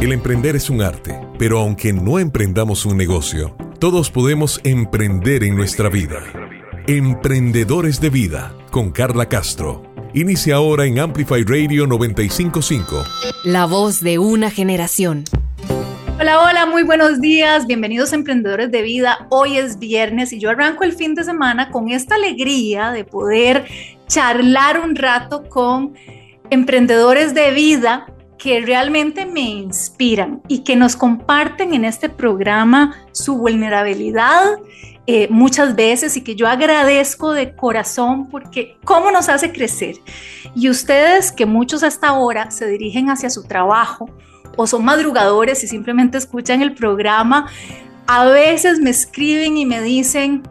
El emprender es un arte, pero aunque no emprendamos un negocio, todos podemos emprender en nuestra vida. Emprendedores de Vida, con Carla Castro. Inicia ahora en Amplify Radio 95.5. La voz de una generación. Hola, hola, muy buenos días. Bienvenidos a Emprendedores de Vida. Hoy es viernes y yo arranco el fin de semana con esta alegría de poder charlar un rato con emprendedores de vida que realmente me inspiran y que nos comparten en este programa su vulnerabilidad muchas veces, y que yo agradezco de corazón porque cómo nos hace crecer. Y ustedes, que muchos hasta ahora se dirigen hacia su trabajo o son madrugadores y simplemente escuchan el programa, a veces me escriben y me dicen: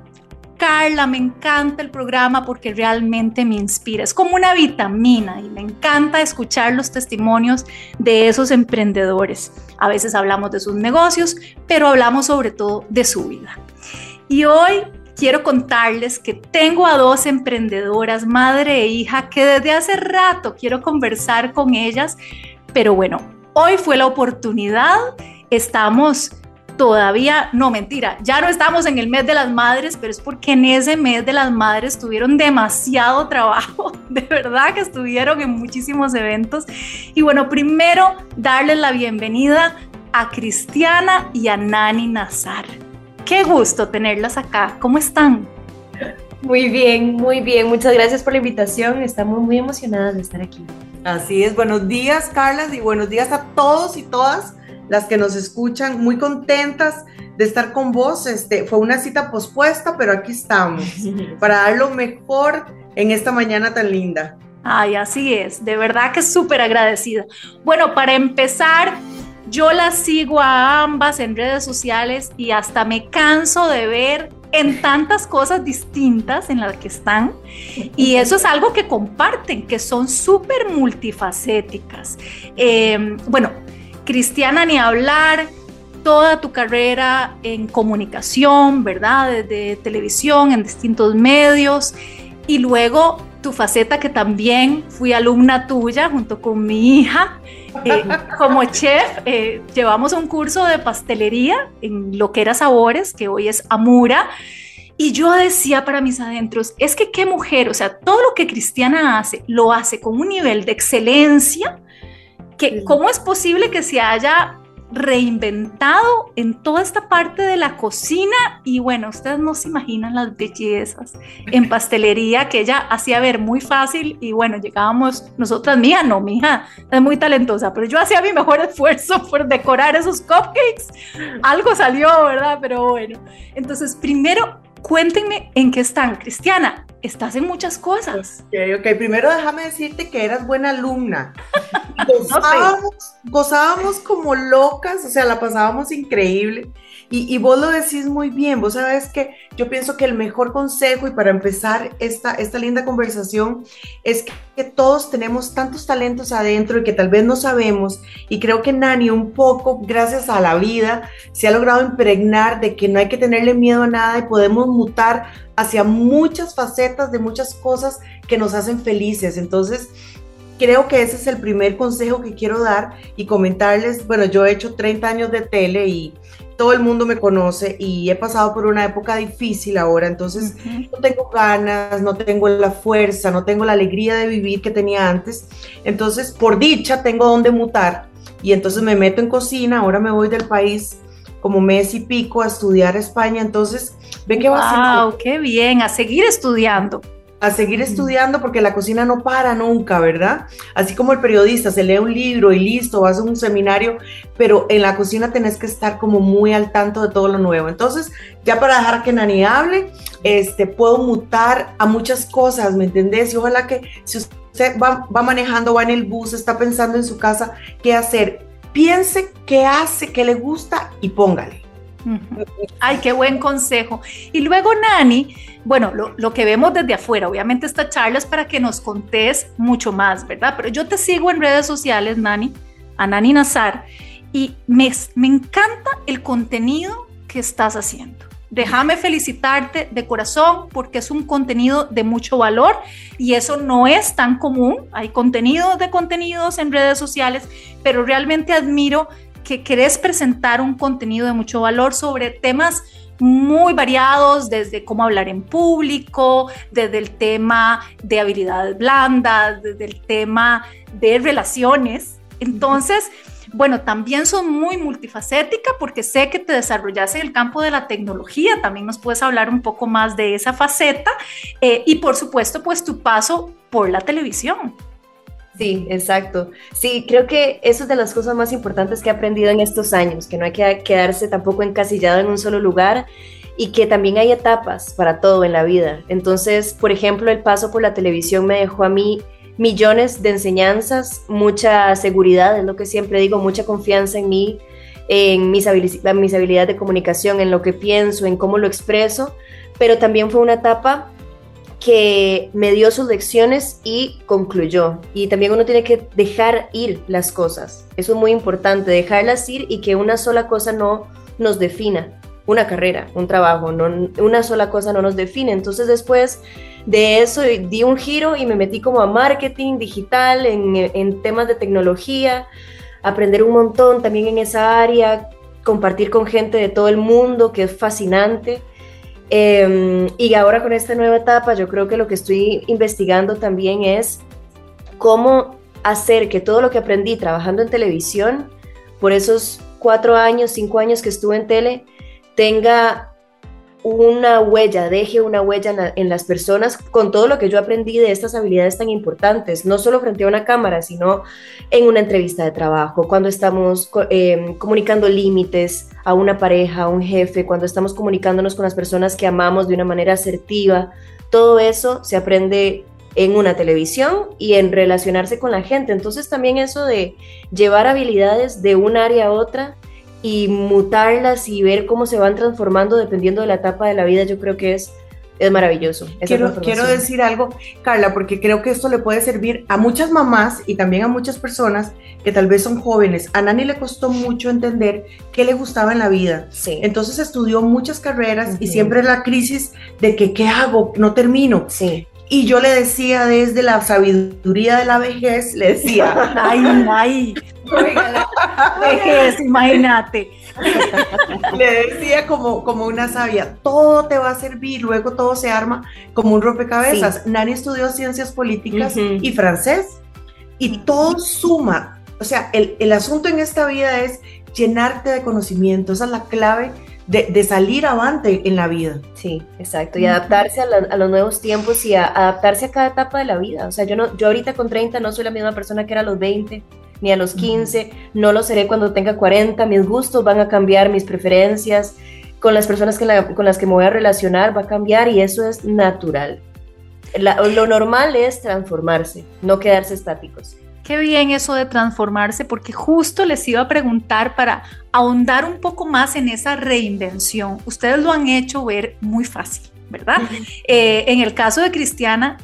Carla, me encanta el programa porque realmente me inspira. Es como una vitamina y me encanta escuchar los testimonios de esos emprendedores. A veces hablamos de sus negocios, pero hablamos sobre todo de su vida. Y hoy quiero contarles que tengo a dos emprendedoras, madre e hija, que desde hace rato quiero conversar con ellas, pero bueno, hoy fue la oportunidad. Ya no estamos en el mes de las madres, pero es porque en ese mes de las madres tuvieron demasiado trabajo, de verdad que estuvieron en muchísimos eventos. Y bueno, primero darles la bienvenida a Cristiana y a Nani Nazar. Qué gusto tenerlas acá, ¿cómo están? Muy bien, muchas gracias por la invitación, estamos muy emocionadas de estar aquí. Así es, buenos días, Carla, y buenos días a todos y todas las que nos escuchan, muy contentas de estar con vos. Fue una cita pospuesta, pero aquí estamos para dar lo mejor en esta mañana tan linda. Ay, así es, de verdad que súper agradecida. Bueno, para empezar, yo las sigo a ambas en redes sociales y hasta me canso de ver en tantas cosas distintas en las que están, y eso es algo que comparten, que son súper multifacéticas. Bueno, Cristiana, ni hablar, toda tu carrera en comunicación, ¿verdad? Desde televisión, en distintos medios, y luego tu faceta, que también fui alumna tuya junto con mi hija, como chef. Llevamos un curso de pastelería en lo que era Sabores, que hoy es Amura, y yo decía para mis adentros, es que qué mujer, o sea, todo lo que Cristiana hace, lo hace con un nivel de excelencia, que cómo es posible que se haya reinventado en toda esta parte de la cocina. Y bueno, ustedes no se imaginan las bellezas en pastelería que ella hacía ver muy fácil, y bueno, llegábamos nosotras, mija es muy talentosa, pero yo hacía mi mejor esfuerzo por decorar esos cupcakes, algo salió, ¿verdad? Pero bueno, entonces primero cuéntenme en qué están. Cristiana, estás en muchas cosas. Ok, primero déjame decirte que eras buena alumna. Gozábamos como locas, o sea, la pasábamos increíble. Y vos lo decís muy bien, vos sabés que yo pienso que el mejor consejo, y para empezar esta linda conversación, es que todos tenemos tantos talentos adentro y que tal vez no sabemos, y creo que Nani un poco, gracias a la vida, se ha logrado impregnar de que no hay que tenerle miedo a nada y podemos mutar hacia muchas facetas de muchas cosas que nos hacen felices. Entonces, creo que ese es el primer consejo que quiero dar y comentarles. Bueno, yo he hecho 30 años de tele y todo el mundo me conoce, y he pasado por una época difícil ahora, entonces no tengo ganas, no tengo la fuerza, no tengo la alegría de vivir que tenía antes. Entonces, por dicha, tengo donde mutar, y entonces me meto en cocina. Ahora me voy del país como mes y pico a estudiar a España, entonces ve que va a ser... ¡Wow! ¡Qué bien! A seguir estudiando. A seguir estudiando, porque la cocina no para nunca, ¿verdad? Así como el periodista se lee un libro y listo, vas a un seminario, pero en la cocina tenés que estar como muy al tanto de todo lo nuevo. Entonces, ya para dejar que Nani hable, puedo mutar a muchas cosas, ¿me entendés? Y ojalá que si usted va manejando, va en el bus, está pensando en su casa qué hacer, piense qué hace, qué le gusta y póngale. Ay, qué buen consejo. Y luego, Nani, bueno, lo que vemos desde afuera, obviamente esta charla es para que nos contés mucho más, ¿verdad? Pero yo te sigo en redes sociales, Nani, a Nani Nazar, y me encanta el contenido que estás haciendo. Déjame felicitarte de corazón porque es un contenido de mucho valor, y eso no es tan común. Hay contenidos de contenidos en redes sociales, pero realmente admiro que querés presentar un contenido de mucho valor sobre temas muy variados, desde cómo hablar en público, desde el tema de habilidades blandas, desde el tema de relaciones. Entonces, bueno, también son muy multifacética porque sé que te desarrollas en el campo de la tecnología, también nos puedes hablar un poco más de esa faceta y por supuesto pues tu paso por la televisión. Sí, exacto. Sí, creo que eso es de las cosas más importantes que he aprendido en estos años, que no hay que quedarse tampoco encasillado en un solo lugar y que también hay etapas para todo en la vida. Entonces, por ejemplo, el paso por la televisión me dejó a mí millones de enseñanzas, mucha seguridad, es lo que siempre digo, mucha confianza en mí, en mis habilidades de comunicación, en lo que pienso, en cómo lo expreso, pero también fue una etapa que me dio sus lecciones y concluyó. Y también uno tiene que dejar ir las cosas. Eso es muy importante, dejarlas ir y que una sola cosa no nos defina. Una carrera, un trabajo, no, una sola cosa no nos define. Entonces después de eso di un giro y me metí como a marketing digital, en temas de tecnología, aprender un montón también en esa área, compartir con gente de todo el mundo, que es fascinante. Y ahora con esta nueva etapa yo creo que lo que estoy investigando también es cómo hacer que todo lo que aprendí trabajando en televisión por esos 4 años, 5 años que estuve en tele tenga una huella, deje una huella en las personas con todo lo que yo aprendí de estas habilidades tan importantes, no solo frente a una cámara, sino en una entrevista de trabajo, cuando estamos comunicando límites a una pareja, a un jefe, cuando estamos comunicándonos con las personas que amamos de una manera asertiva. Todo eso se aprende en una televisión y en relacionarse con la gente. Entonces también eso de llevar habilidades de un área a otra y mutarlas y ver cómo se van transformando dependiendo de la etapa de la vida, yo creo que es maravilloso. Quiero decir algo, Carla, porque creo que esto le puede servir a muchas mamás y también a muchas personas que tal vez son jóvenes. A Nani le costó mucho entender qué le gustaba en la vida. Sí. Entonces estudió muchas carreras, uh-huh, y siempre la crisis de que ¿qué hago? No termino. Sí. Y yo le decía desde la sabiduría de la vejez, le decía, ay, oiga, la vejez, imagínate. Le decía como una sabia, todo te va a servir, luego todo se arma como un rompecabezas. Sí. Nani estudió ciencias políticas, uh-huh, y francés, y todo suma. O sea, el asunto en esta vida es llenarte de conocimiento, esa es la clave de salir avante en la vida. Sí, exacto, y adaptarse a los nuevos tiempos y adaptarse a cada etapa de la vida. O sea, yo ahorita con 30 no soy la misma persona que era a los 20, ni a los 15, no lo seré cuando tenga 40, mis gustos van a cambiar, mis preferencias, con las personas con las que me voy a relacionar va a cambiar y eso es natural. Lo normal es transformarse, no quedarse estáticos. Qué bien eso de transformarse, porque justo les iba a preguntar para ahondar un poco más en esa reinvención. Ustedes lo han hecho ver muy fácil, ¿verdad? Uh-huh. En el caso de Cristiana,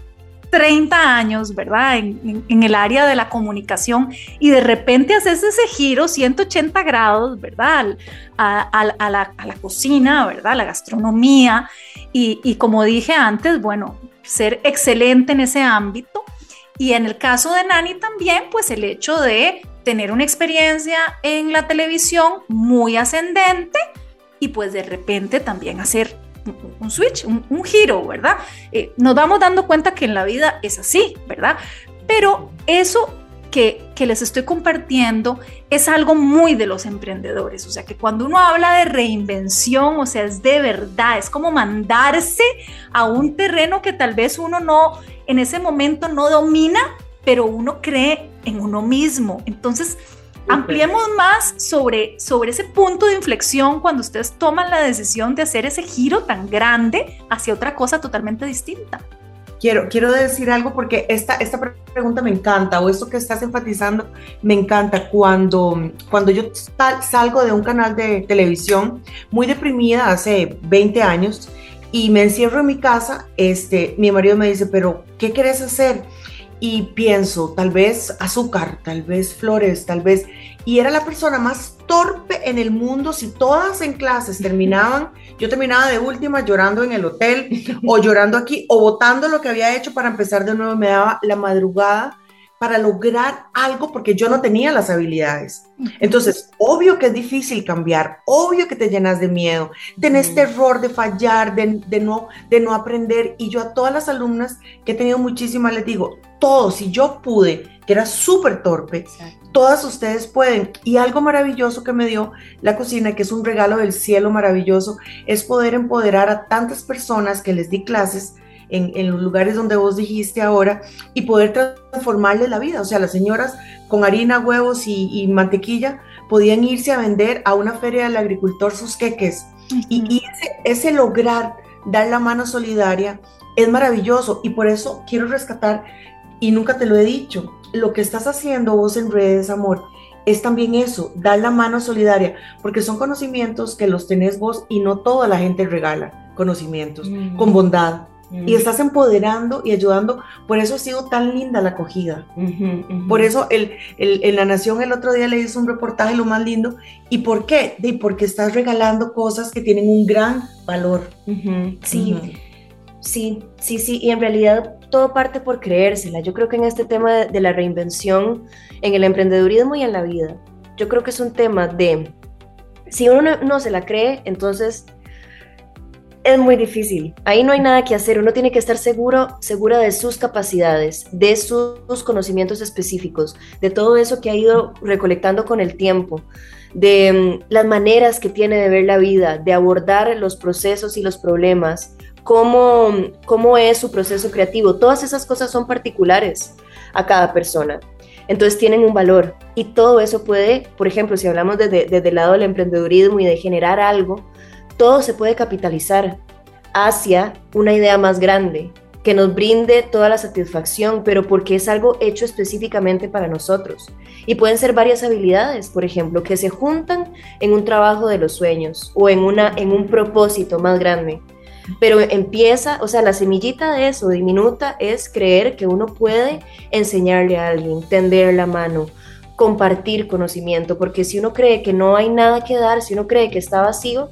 30 años, ¿verdad? En el área de la comunicación y de repente haces ese giro 180 grados, ¿verdad? A la cocina, ¿verdad? A la gastronomía y como dije antes, bueno, ser excelente en ese ámbito. Y en el caso de Nani también, pues el hecho de tener una experiencia en la televisión muy ascendente y pues de repente también hacer un switch, un giro, ¿verdad? Nos vamos dando cuenta que en la vida es así, ¿verdad? Pero eso que les estoy compartiendo es algo muy de los emprendedores, o sea que cuando uno habla de reinvención, o sea, es de verdad, es como mandarse a un terreno que tal vez uno no, en ese momento no domina, pero uno cree en uno mismo. Entonces, ampliemos más sobre ese punto de inflexión cuando ustedes toman la decisión de hacer ese giro tan grande hacia otra cosa totalmente distinta. Quiero decir algo porque esta pregunta me encanta, o esto que estás enfatizando me encanta. Cuando yo salgo de un canal de televisión muy deprimida hace 20 años y me encierro en mi casa, mi marido me dice, pero ¿qué querés hacer? Y pienso, tal vez azúcar, tal vez flores, tal vez... Y era la persona más torpe en el mundo. Si todas en clases terminaban, yo terminaba de última llorando en el hotel o llorando aquí o botando lo que había hecho para empezar de nuevo. Me daba la madrugada para lograr algo porque yo no tenía las habilidades. Entonces, obvio que es difícil cambiar, obvio que te llenas de miedo, tenés terror de fallar, de no aprender. Y yo a todas las alumnas que he tenido muchísimas les digo, todos, si yo pude, que era súper torpe, exacto, todas ustedes pueden. Y algo maravilloso que me dio la cocina, que es un regalo del cielo maravilloso, es poder empoderar a tantas personas que les di clases en los lugares donde vos dijiste ahora, y poder transformarle la vida. O sea, las señoras con harina, huevos y mantequilla podían irse a vender a una feria del agricultor sus queques. Uh-huh. Y ese lograr dar la mano solidaria es maravilloso, y por eso quiero rescatar, y nunca te lo he dicho, lo que estás haciendo vos en Redes Amor es también eso, dar la mano solidaria, porque son conocimientos que los tenés vos y no toda la gente regala conocimientos, uh-huh, con bondad. Y estás empoderando y ayudando. Por eso ha sido tan linda la acogida. Uh-huh, uh-huh. Por eso en La Nación el otro día le hice un reportaje lo más lindo. ¿Y por qué? Porque estás regalando cosas que tienen un gran valor. Uh-huh, sí, uh-huh, sí. Y en realidad todo parte por creérsela. Yo creo que en este tema de la reinvención, en el emprendedurismo y en la vida, yo creo que es un tema de... Si uno no se la cree, entonces... es muy difícil, ahí no hay nada que hacer, uno tiene que estar segura de sus capacidades, de sus conocimientos específicos, de todo eso que ha ido recolectando con el tiempo, de las maneras que tiene de ver la vida, de abordar los procesos y los problemas, cómo es su proceso creativo. Todas esas cosas son particulares a cada persona, entonces tienen un valor, y todo eso puede, por ejemplo, si hablamos desde el lado del emprendedurismo y de generar algo, todo se puede capitalizar hacia una idea más grande que nos brinde toda la satisfacción, pero porque es algo hecho específicamente para nosotros. Y pueden ser varias habilidades, por ejemplo, que se juntan en un trabajo de los sueños o en un propósito más grande. Pero empieza, o sea, la semillita de eso, diminuta, es creer que uno puede enseñarle a alguien, tender la mano, compartir conocimiento, porque si uno cree que no hay nada que dar, si uno cree que está vacío,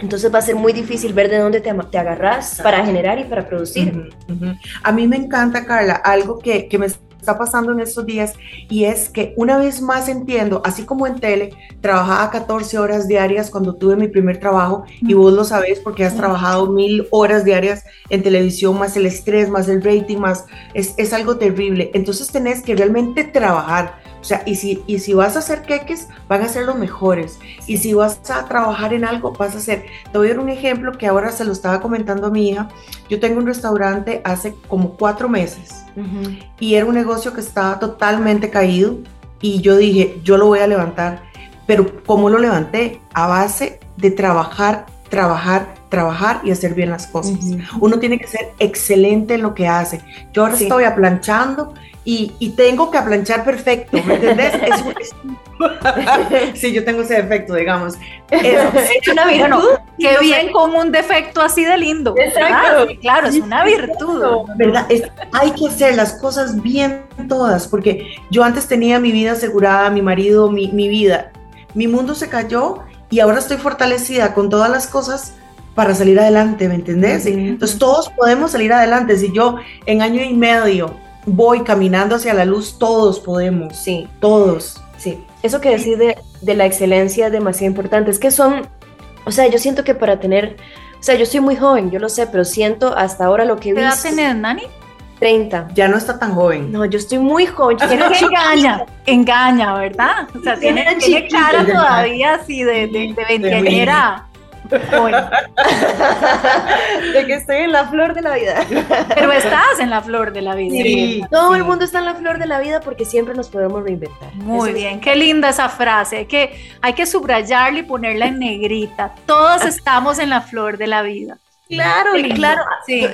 entonces va a ser muy difícil ver de dónde te agarras para generar y para producir. Uh-huh, uh-huh. A mí me encanta, Carla, algo que me está pasando en estos días, y es que una vez más entiendo, así como en tele, trabajaba 14 horas diarias cuando tuve mi primer trabajo, uh-huh, y vos lo sabés porque has, uh-huh, trabajado 1000 horas diarias en televisión, más el estrés, más el rating, más es algo terrible. Entonces tenés que realmente trabajar. O sea, y si vas a hacer queques, van a ser los mejores. Sí. Y si vas a trabajar en algo, vas a hacer... Te voy a dar un ejemplo que ahora se lo estaba comentando a mi hija. Yo tengo un restaurante hace como 4 meses. Uh-huh. Y era un negocio que estaba totalmente caído. Y yo dije, yo lo voy a levantar. Pero ¿cómo lo levanté? A base de trabajar y hacer bien las cosas. Uh-huh. Uno tiene que ser excelente en lo que hace. Yo ahora estoy aplanchando... Y tengo que aplanchar perfecto, ¿me entendés? Sí, yo tengo ese defecto, digamos. Es una virtud. Bueno, qué no bien, con un defecto así de lindo. Exacto. Claro, es una virtud. ¿Verdad? Hay que hacer las cosas bien todas, porque yo antes tenía mi vida asegurada, mi marido, mi vida. Mi mundo se cayó y ahora estoy fortalecida con todas las cosas para salir adelante, ¿me entendés? Uh-huh. Entonces todos podemos salir adelante. Si yo en año y medio... voy caminando hacia la luz, todos podemos. Sí, todos. Sí, eso que decís de la excelencia es demasiado importante. Es que yo siento que para tener, yo soy muy joven, yo lo sé, pero siento hasta ahora lo que he visto. ¿Qué edad tenés, Nani? 30. Ya no está tan joven. No, yo estoy muy joven. Es que engaña, ¿verdad? O sea, tiene cara todavía así de veinteañera. Bueno. De que estoy en la flor de la vida. Pero estás en la flor de la vida. Sí, todo el mundo está en la flor de la vida porque siempre nos podemos reinventar. Muy bien, qué linda esa frase. Hay que subrayarla y ponerla en negrita. Todos estamos en la flor de la vida. Claro, sí, claro. Sí.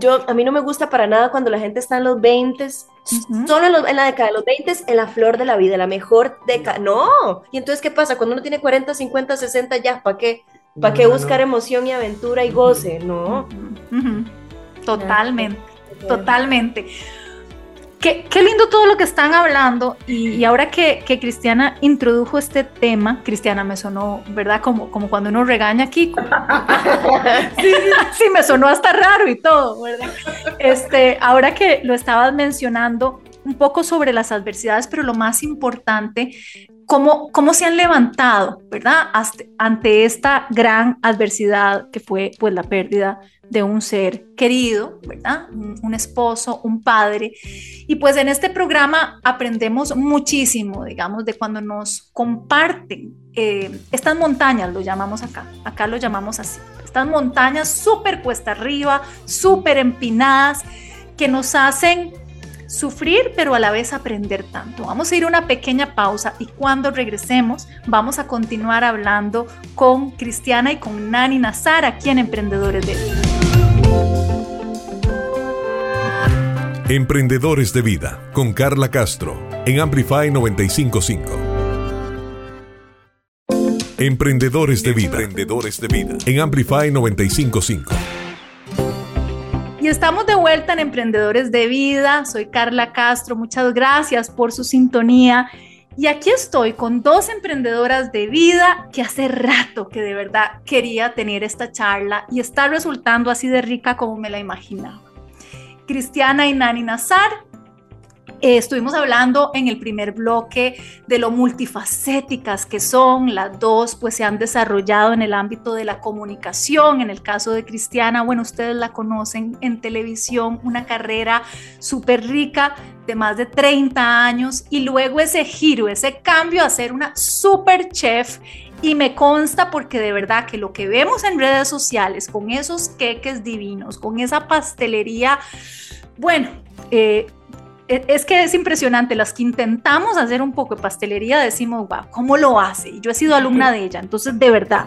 Yo, a mí no me gusta para nada cuando la gente está en los 20s, uh-huh, solo en la década de los 20s, en la flor de la vida, la mejor década. No. ¿Y entonces qué pasa? Cuando uno tiene 40, 50, 60, ya, ¿para qué? ¿Para qué buscar emoción y aventura y goce? No. Totalmente. Qué lindo todo lo que están hablando. Y ahora que Cristiana introdujo este tema, Cristiana me sonó, ¿verdad? Como cuando uno regaña a Kiko. Sí, me sonó hasta raro y todo, ¿verdad? Ahora que lo estabas mencionando, un poco sobre las adversidades, pero lo más importante, cómo se han levantado, ¿verdad? Ante esta gran adversidad que fue, pues, la pérdida de un ser querido, ¿verdad? Un esposo, un padre. Y pues en este programa aprendemos muchísimo, digamos, de cuando nos comparten estas montañas, lo llamamos acá lo llamamos así, estas montañas súper cuesta arriba, súper empinadas, que nos hacen sufrir, pero a la vez aprender tanto. Vamos a ir a una pequeña pausa y cuando regresemos vamos a continuar hablando con Cristiana y con Nani Nazar aquí en Emprendedores de Vida. Emprendedores de Vida con Carla Castro en Amplify 95.5. Emprendedores de Vida. Emprendedores de Vida en Amplify 95.5. Estamos de vuelta en Emprendedores de Vida. Soy Carla Castro, muchas gracias por su sintonía. Y aquí estoy con dos emprendedoras de vida que hace rato que de verdad quería tener esta charla y está resultando así de rica como me la imaginaba. Cristiana y Nani Nazar. Estuvimos hablando en el primer bloque de lo multifacéticas que son. Las dos pues se han desarrollado en el ámbito de la comunicación. En el caso de Cristiana, bueno, ustedes la conocen en televisión, una carrera súper rica de más de 30 años y luego ese giro, ese cambio a ser una súper chef. Y me consta porque de verdad que lo que vemos en redes sociales con esos queques divinos, con esa pastelería, bueno, es que es impresionante. Las que intentamos hacer un poco de pastelería decimos, wow, ¿cómo lo hace? Y yo he sido alumna de ella, entonces de verdad,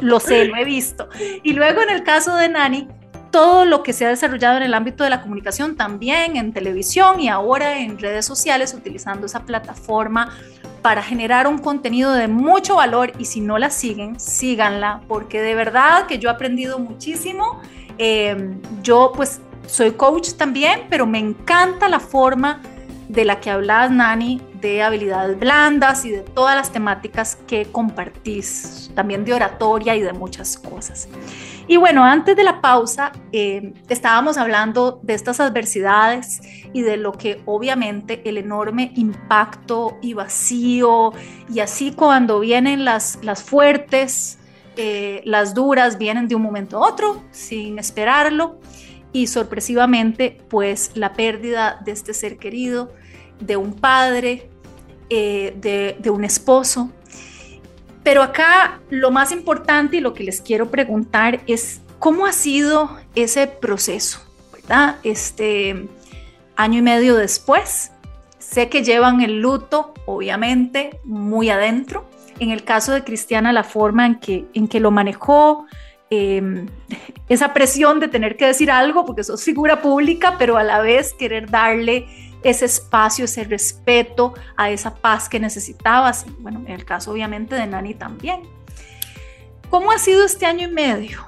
lo he visto. Y luego en el caso de Nani, todo lo que se ha desarrollado en el ámbito de la comunicación, también en televisión y ahora en redes sociales, utilizando esa plataforma para generar un contenido de mucho valor. Y si no la siguen, síganla, porque de verdad que yo he aprendido muchísimo. Yo pues soy coach también, pero me encanta la forma de la que hablas, Nani, de habilidades blandas y de todas las temáticas que compartís, también de oratoria y de muchas cosas. Y bueno, antes de la pausa estábamos hablando de estas adversidades y de lo que obviamente el enorme impacto y vacío, y así cuando vienen las fuertes, las duras, vienen de un momento a otro sin esperarlo. Y sorpresivamente, pues la pérdida de este ser querido, de un padre, de un esposo. Pero acá lo más importante y lo que les quiero preguntar es cómo ha sido ese proceso, ¿verdad? Año y medio después, sé que llevan el luto, obviamente, muy adentro. En el caso de Cristiana, la forma en que lo manejó, esa presión de tener que decir algo porque sos figura pública, pero a la vez querer darle ese espacio, ese respeto a esa paz que necesitabas. Bueno, en el caso obviamente de Nani también. ¿Cómo ha sido este año y medio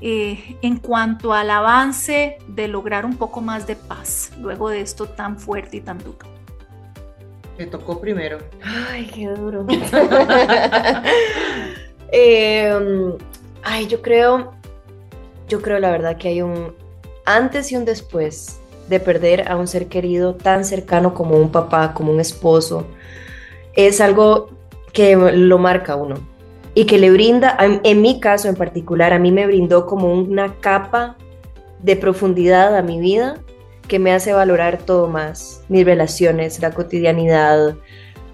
en cuanto al avance de lograr un poco más de paz luego de esto tan fuerte y tan duro? Me tocó primero. Ay, qué duro. Ay, yo creo la verdad que hay un antes y un después de perder a un ser querido tan cercano como un papá, como un esposo. Es algo que lo marca uno y que le brinda, en mi caso en particular, a mí me brindó como una capa de profundidad a mi vida que me hace valorar todo más, mis relaciones, la cotidianidad.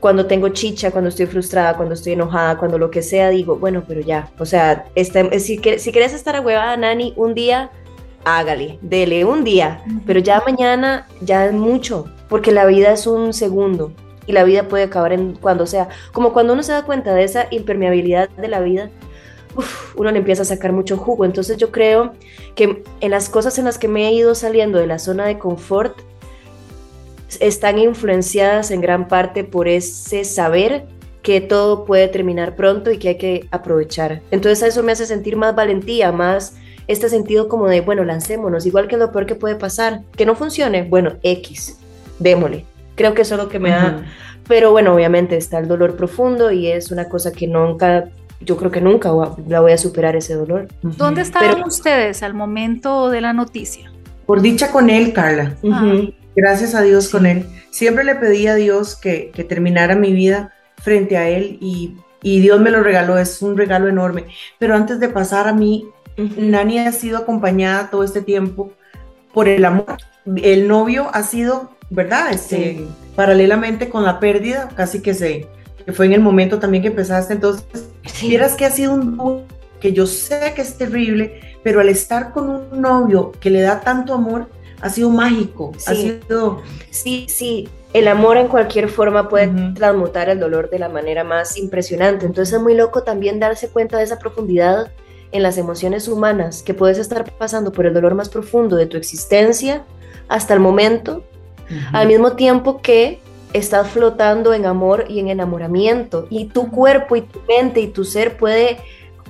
Cuando tengo chicha, cuando estoy frustrada, cuando estoy enojada, cuando lo que sea, digo, bueno, pero ya, o sea, si quieres estar ahuevada, Nani, un día, hágale, dele un día, pero ya mañana ya es mucho, porque la vida es un segundo y la vida puede acabar en cuando sea. Como cuando uno se da cuenta de esa impermeabilidad de la vida, uno le empieza a sacar mucho jugo. Entonces yo creo que en las cosas en las que me he ido saliendo de la zona de confort, están influenciadas en gran parte por ese saber que todo puede terminar pronto y que hay que aprovechar. Entonces eso me hace sentir más valentía, más este sentido como de, bueno, lancémonos, igual que lo peor que puede pasar, que no funcione, bueno, X, démosle. Creo que eso es lo que me da, pero bueno, obviamente está el dolor profundo y es una cosa que nunca, yo creo que nunca la voy a superar, ese dolor. ¿Dónde estaban ustedes al momento de la noticia? Por dicha con él, Carla. Gracias a Dios con él. Siempre le pedí a Dios que terminara mi vida frente a él y Dios me lo regaló, es un regalo enorme. Pero antes de pasar a mí, Nani ha sido acompañada todo este tiempo por el amor. El novio ha sido, ¿verdad? Sí. Paralelamente con la pérdida, casi que fue en el momento también que empezaste. Entonces, vieras que ha sido un duelo que yo sé que es terrible, pero al estar con un novio que le da tanto amor, ha sido mágico. Sí. Sí. El amor en cualquier forma puede transmutar el dolor de la manera más impresionante. Entonces es muy loco también darse cuenta de esa profundidad en las emociones humanas, que puedes estar pasando por el dolor más profundo de tu existencia hasta el momento, al mismo tiempo que estás flotando en amor y en enamoramiento, y tu cuerpo y tu mente y tu ser puede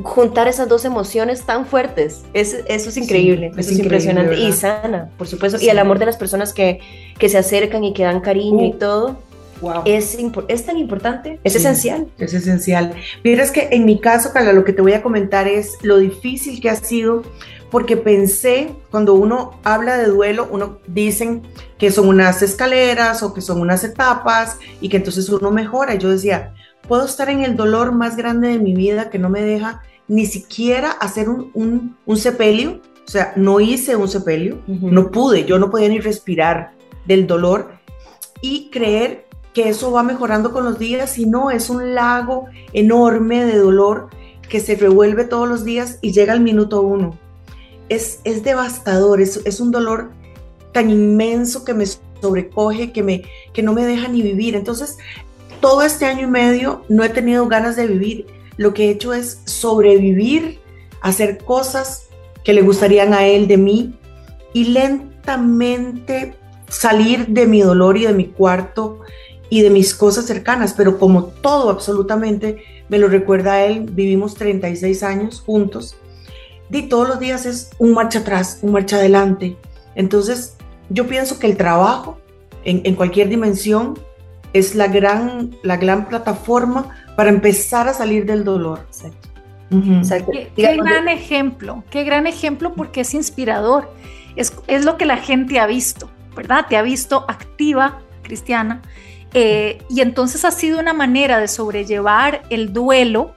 juntar esas dos emociones tan fuertes. Eso es increíble, sí, eso es impresionante, ¿verdad? Y sana, por supuesto, sí. Y el amor de las personas que se acercan y que dan cariño y todo, wow. Es tan importante, es esencial. Es esencial. Mira, es que en mi caso, Carla, lo que te voy a comentar es lo difícil que ha sido, porque pensé, cuando uno habla de duelo, uno dicen que son unas escaleras o que son unas etapas y que entonces uno mejora. Yo decía, puedo estar en el dolor más grande de mi vida que no me deja ni siquiera hacer un sepelio, o sea, no hice un sepelio, yo no podía ni respirar del dolor, y creer que eso va mejorando con los días, y no, es un lago enorme de dolor que se revuelve todos los días y llega al minuto 1. Es devastador, es un dolor tan inmenso que me sobrecoge, que no me deja ni vivir. Entonces, todo este año y medio no he tenido ganas de vivir. Lo que he hecho es sobrevivir, hacer cosas que le gustarían a él de mí, y lentamente salir de mi dolor y de mi cuarto y de mis cosas cercanas. Pero como todo absolutamente me lo recuerda a él, vivimos 36 años juntos, y todos los días es un marcha atrás, un marcha adelante. Entonces yo pienso que el trabajo en cualquier dimensión es la gran plataforma para empezar a salir del dolor. Exacto. Exacto. Qué gran ejemplo, porque es inspirador. Es lo que la gente ha visto, ¿verdad? Te ha visto activa, Cristiana, y entonces ha sido una manera de sobrellevar el duelo,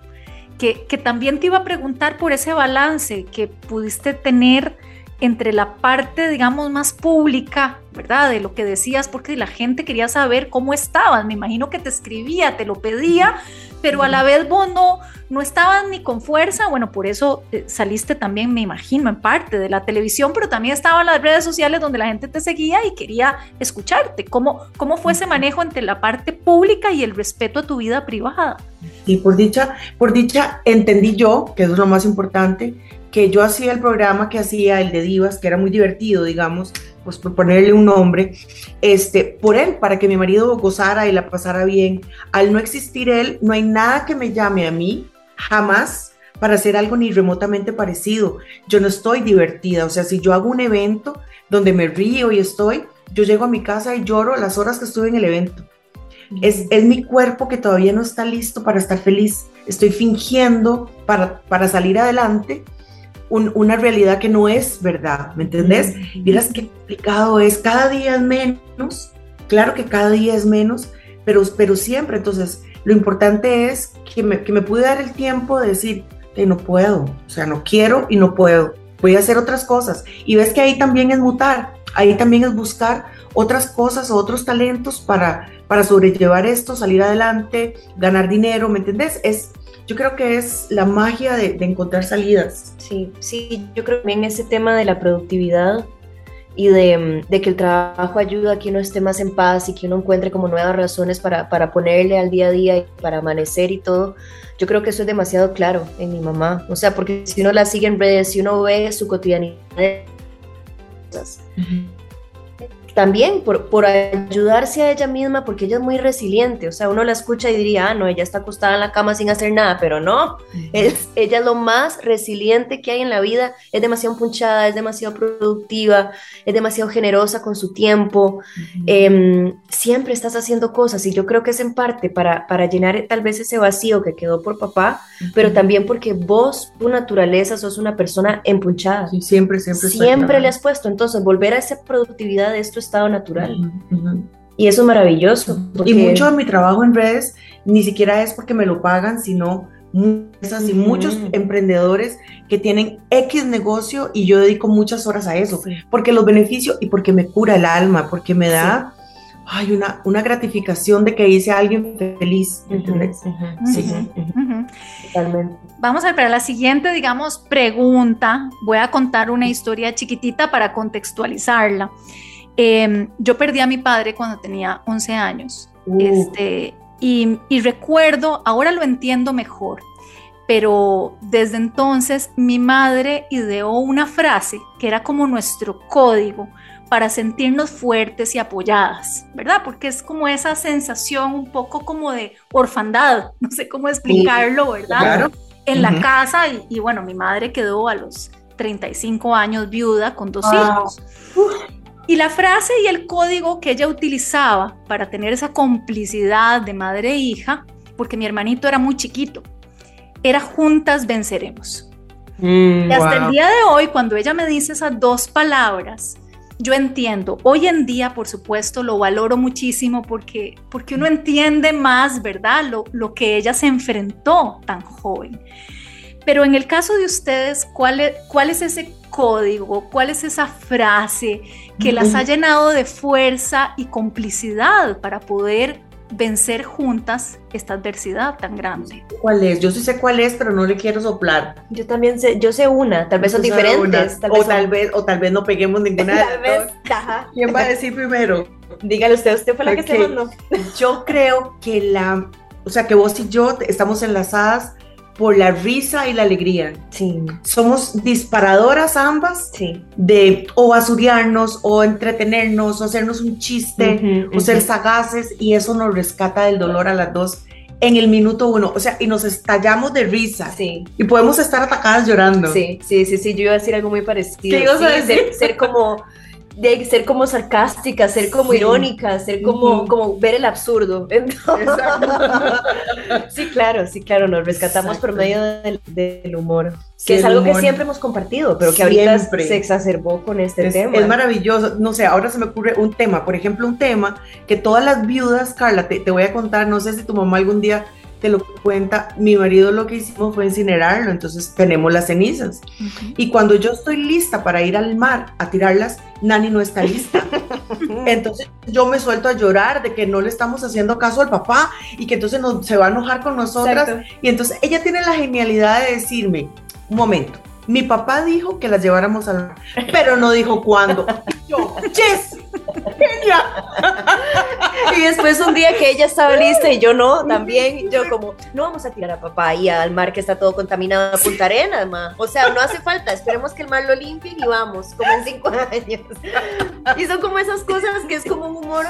que también te iba a preguntar por ese balance que pudiste tener entre la parte, digamos, más pública, ¿verdad? De lo que decías, porque la gente quería saber cómo estabas. Me imagino que te escribía, te lo pedía, pero a la vez vos no estabas ni con fuerza. Bueno, por eso saliste también, me imagino, en parte de la televisión, pero también estaban las redes sociales donde la gente te seguía y quería escucharte. ¿Cómo fue ese manejo entre la parte pública y el respeto a tu vida privada? Y por dicha entendí yo, que eso es lo más importante, que yo hacía el programa que hacía, el de Divas, que era muy divertido, digamos, pues por ponerle un nombre, por él, para que mi marido gozara y la pasara bien. Al no existir él, no hay nada que me llame a mí, jamás, para hacer algo ni remotamente parecido. Yo no estoy divertida, o sea, si yo hago un evento donde me río y yo llego a mi casa y lloro las horas que estuve en el evento. Es mi cuerpo que todavía no está listo para estar feliz. Estoy fingiendo para salir adelante, una realidad que no es verdad, ¿me entendés? Miras qué complicado es, cada día es menos, claro que cada día es menos, pero siempre. Entonces lo importante es que me pude dar el tiempo de decir que no puedo, o sea, no quiero y no puedo, voy a hacer otras cosas. Y ves que ahí también es mutar, ahí también es buscar otras cosas o otros talentos para sobrellevar esto, salir adelante, ganar dinero, ¿me entendés? Yo creo que es la magia de encontrar salidas. Sí, yo creo que también ese tema de la productividad y de que el trabajo ayuda a que uno esté más en paz y que uno encuentre como nuevas razones para ponerle al día a día y para amanecer y todo. Yo creo que eso es demasiado claro en mi mamá. O sea, porque si uno la sigue en redes, si uno ve su cotidianidad, también por ayudarse a ella misma, porque ella es muy resiliente. O sea, uno la escucha y diría, no, ella está acostada en la cama sin hacer nada, pero no, ella es lo más resiliente que hay en la vida. Es demasiado punchada, es demasiado productiva, es demasiado generosa con su tiempo, siempre estás haciendo cosas, y yo creo que es en parte para llenar tal vez ese vacío que quedó por papá, pero también porque vos, tu naturaleza, sos una persona empunchada. Sí, siempre le has puesto. Entonces, volver a esa productividad de esto estado natural. Uh-huh. Y eso es maravilloso. Porque... Y mucho de mi trabajo en redes ni siquiera es porque me lo pagan, sino y muchos emprendedores que tienen X negocio y yo dedico muchas horas a eso, sí, porque los beneficio y porque me cura el alma, porque me da una gratificación de que hice a alguien feliz, ¿entendés? Totalmente. Vamos a ver la siguiente, digamos, pregunta. Voy a contar una historia chiquitita para contextualizarla. Yo perdí a mi padre cuando tenía 11 años. Y recuerdo, ahora lo entiendo mejor, pero desde entonces mi madre ideó una frase que era como nuestro código para sentirnos fuertes y apoyadas, ¿verdad? Porque es como esa sensación un poco como de orfandad, no sé cómo explicarlo, ¿verdad? Claro. En la casa, y bueno, mi madre quedó a los 35 años viuda con dos hijos. Y la frase y el código que ella utilizaba para tener esa complicidad de madre e hija, porque mi hermanito era muy chiquito, era juntas venceremos. Y hasta el día de hoy, cuando ella me dice esas dos palabras, yo entiendo. Hoy en día, por supuesto, lo valoro muchísimo porque uno entiende más, ¿verdad? Lo que ella se enfrentó tan joven. Pero en el caso de ustedes, ¿cuál es ese código? ¿Cuál es esa frase que las ha llenado de fuerza y complicidad para poder vencer juntas esta adversidad tan grande? ¿Cuál es? Yo sí sé cuál es, pero no le quiero soplar. Yo también sé, yo sé una, tal vez son diferentes. Tal vez no peguemos ninguna de las dos. ¿Quién va a decir primero? Dígale usted fue la que se mandó. Yo creo que que vos y yo estamos enlazadas por la risa y la alegría. Sí. Somos disparadoras ambas, sí, de o basurearnos, o entretenernos, o hacernos un chiste, o ser sagaces, y eso nos rescata del dolor a las dos en el minuto uno, o sea, y nos estallamos de risa. Sí. Y podemos estar atacadas llorando. Sí, yo iba a decir algo muy parecido. ¿Qué ibas a decir? Ser como sarcástica, ser como irónica, ser como ver el absurdo. Entonces, sí, claro, nos rescatamos por medio del humor, que es algo humor que siempre hemos compartido, pero que siempre, ahorita se exacerbó con este tema. Es maravilloso, no sé, ahora se me ocurre un tema, por ejemplo, un tema que todas las viudas, Carla, te voy a contar, no sé si tu mamá algún día te lo cuenta, mi marido lo que hicimos fue incinerarlo, entonces tenemos las cenizas. Y cuando yo estoy lista para ir al mar a tirarlas, Nani no está lista. Entonces yo me suelto a llorar de que no le estamos haciendo caso al papá y que entonces se va a enojar con nosotras. Exacto. Y entonces ella tiene la genialidad de decirme, un momento, mi papá dijo que las lleváramos al mar, pero no dijo cuándo. Yo, yes, genial. Y después un día que ella estaba lista y yo no, también, yo como, no vamos a tirar a papá y al mar que está todo contaminado a Punta Arenas, ma. O sea, no hace falta, esperemos que el mar lo limpien y vamos, como en 5 años. Y son como esas cosas que es como un humor,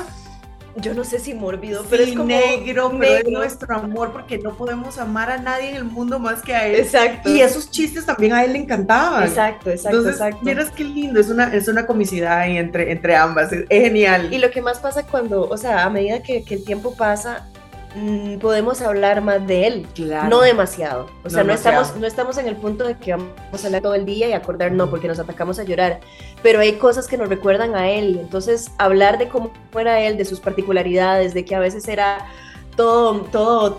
yo no sé si mórbido, pero es como negro, pero es nuestro amor, porque no podemos amar a nadie en el mundo más que a él. Exacto. Y esos chistes también a él le encantaban. Exacto. Entonces, miras qué lindo, es una comicidad ahí entre ambas, es genial. Y lo que más pasa cuando, o sea, a medida que el tiempo pasa, podemos hablar más de él, claro, no demasiado, o sea, no estamos en el punto de que vamos a hablar todo el día y acordar, no, porque nos atacamos a llorar, pero hay cosas que nos recuerdan a él, entonces hablar de cómo era él, de sus particularidades, de que a veces era todo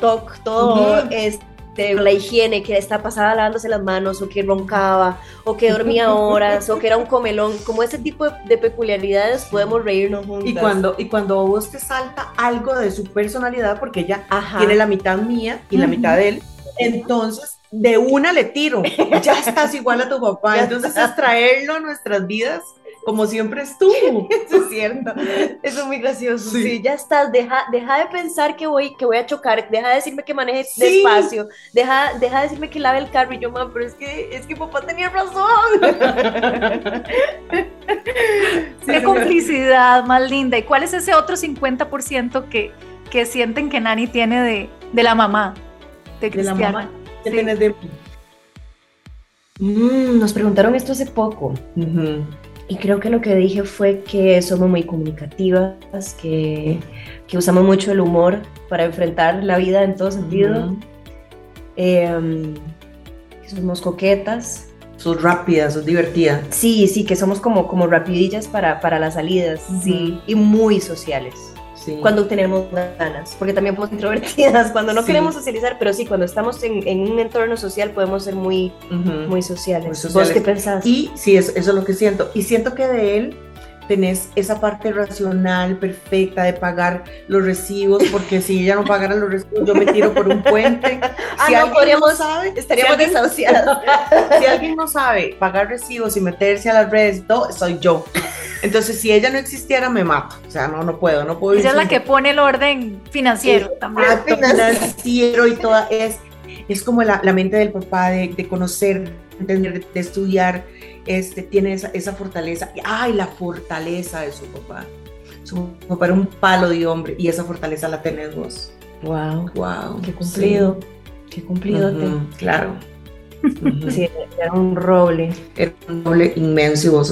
la higiene, que está pasada lavándose las manos, o que roncaba, o que dormía horas, o que era un comelón, como ese tipo de peculiaridades podemos reírnos juntas. Y cuando a vos te salta algo de su personalidad, porque ella tiene la mitad mía y la mitad de él, entonces de una le tiro, ya estás igual a tu papá, entonces es traerlo a nuestras vidas como siempre estuvo. Eso es cierto, eso es muy gracioso. Sí, ya estás, deja de pensar que voy a chocar, deja de decirme que maneje despacio, deja de decirme que lave el carro, y yo, man, pero es que papá tenía razón. Qué complicidad más linda. ¿Y cuál es ese otro 50% que sienten que Nani tiene de la mamá, de Cristiana? ¿De la mamá? ¿Qué tienes de mí? Nos preguntaron esto hace poco. Y creo que lo que dije fue que somos muy comunicativas, que usamos mucho el humor para enfrentar la vida en todo sentido, que somos coquetas, Sos rápida, sos divertida. Sí, sí, que somos como rapidillas para las salidas, uh-huh. Sí, y muy sociales. Sí. Cuando tenemos ganas, porque también somos introvertidas, cuando no sí. queremos socializar, pero sí, cuando estamos en un entorno social podemos ser muy, uh-huh. muy sociales. Muy sociales. ¿Vos qué pensás? Y sí, eso es lo que siento. Y siento que de él tenés esa parte racional perfecta de pagar los recibos, porque si ella no pagara los recibos yo me tiro por un puente. Si no podríamos, estaríamos desahuciados. Si alguien no sabe pagar recibos y meterse a las redes y todo, soy yo. Entonces, si ella no existiera, me mato. O sea, no puedo. Ella es la que pone el orden financiero también. Financiero y toda. Es como la mente del papá de conocer, entender, de estudiar. Tiene esa fortaleza. ¡Ay, la fortaleza de su papá! Su papá era un palo de hombre y esa fortaleza la tenés vos. ¡Wow! ¡Qué cumplido! Uh-huh, claro. Uh-huh. Sí, era un roble inmenso y vos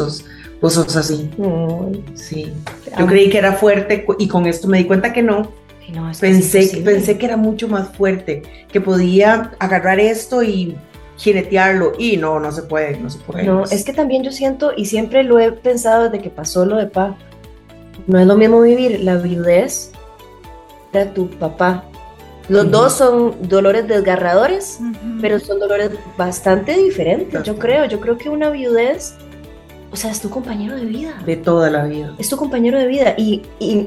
sos así. Oh, sí. Yo creí que era fuerte y con esto me di cuenta que no. No, pensé que era mucho más fuerte, que podía agarrar esto y jinetearlo, y no se puede. No, es que también yo siento, y siempre lo he pensado desde que pasó lo de papá, no es lo mismo vivir la viudez de tu papá. Los uh-huh. dos son dolores desgarradores, uh-huh. pero son dolores bastante diferentes, bastante. Yo creo que una viudez, o sea, es tu compañero de vida. De toda la vida. Es tu compañero de vida, y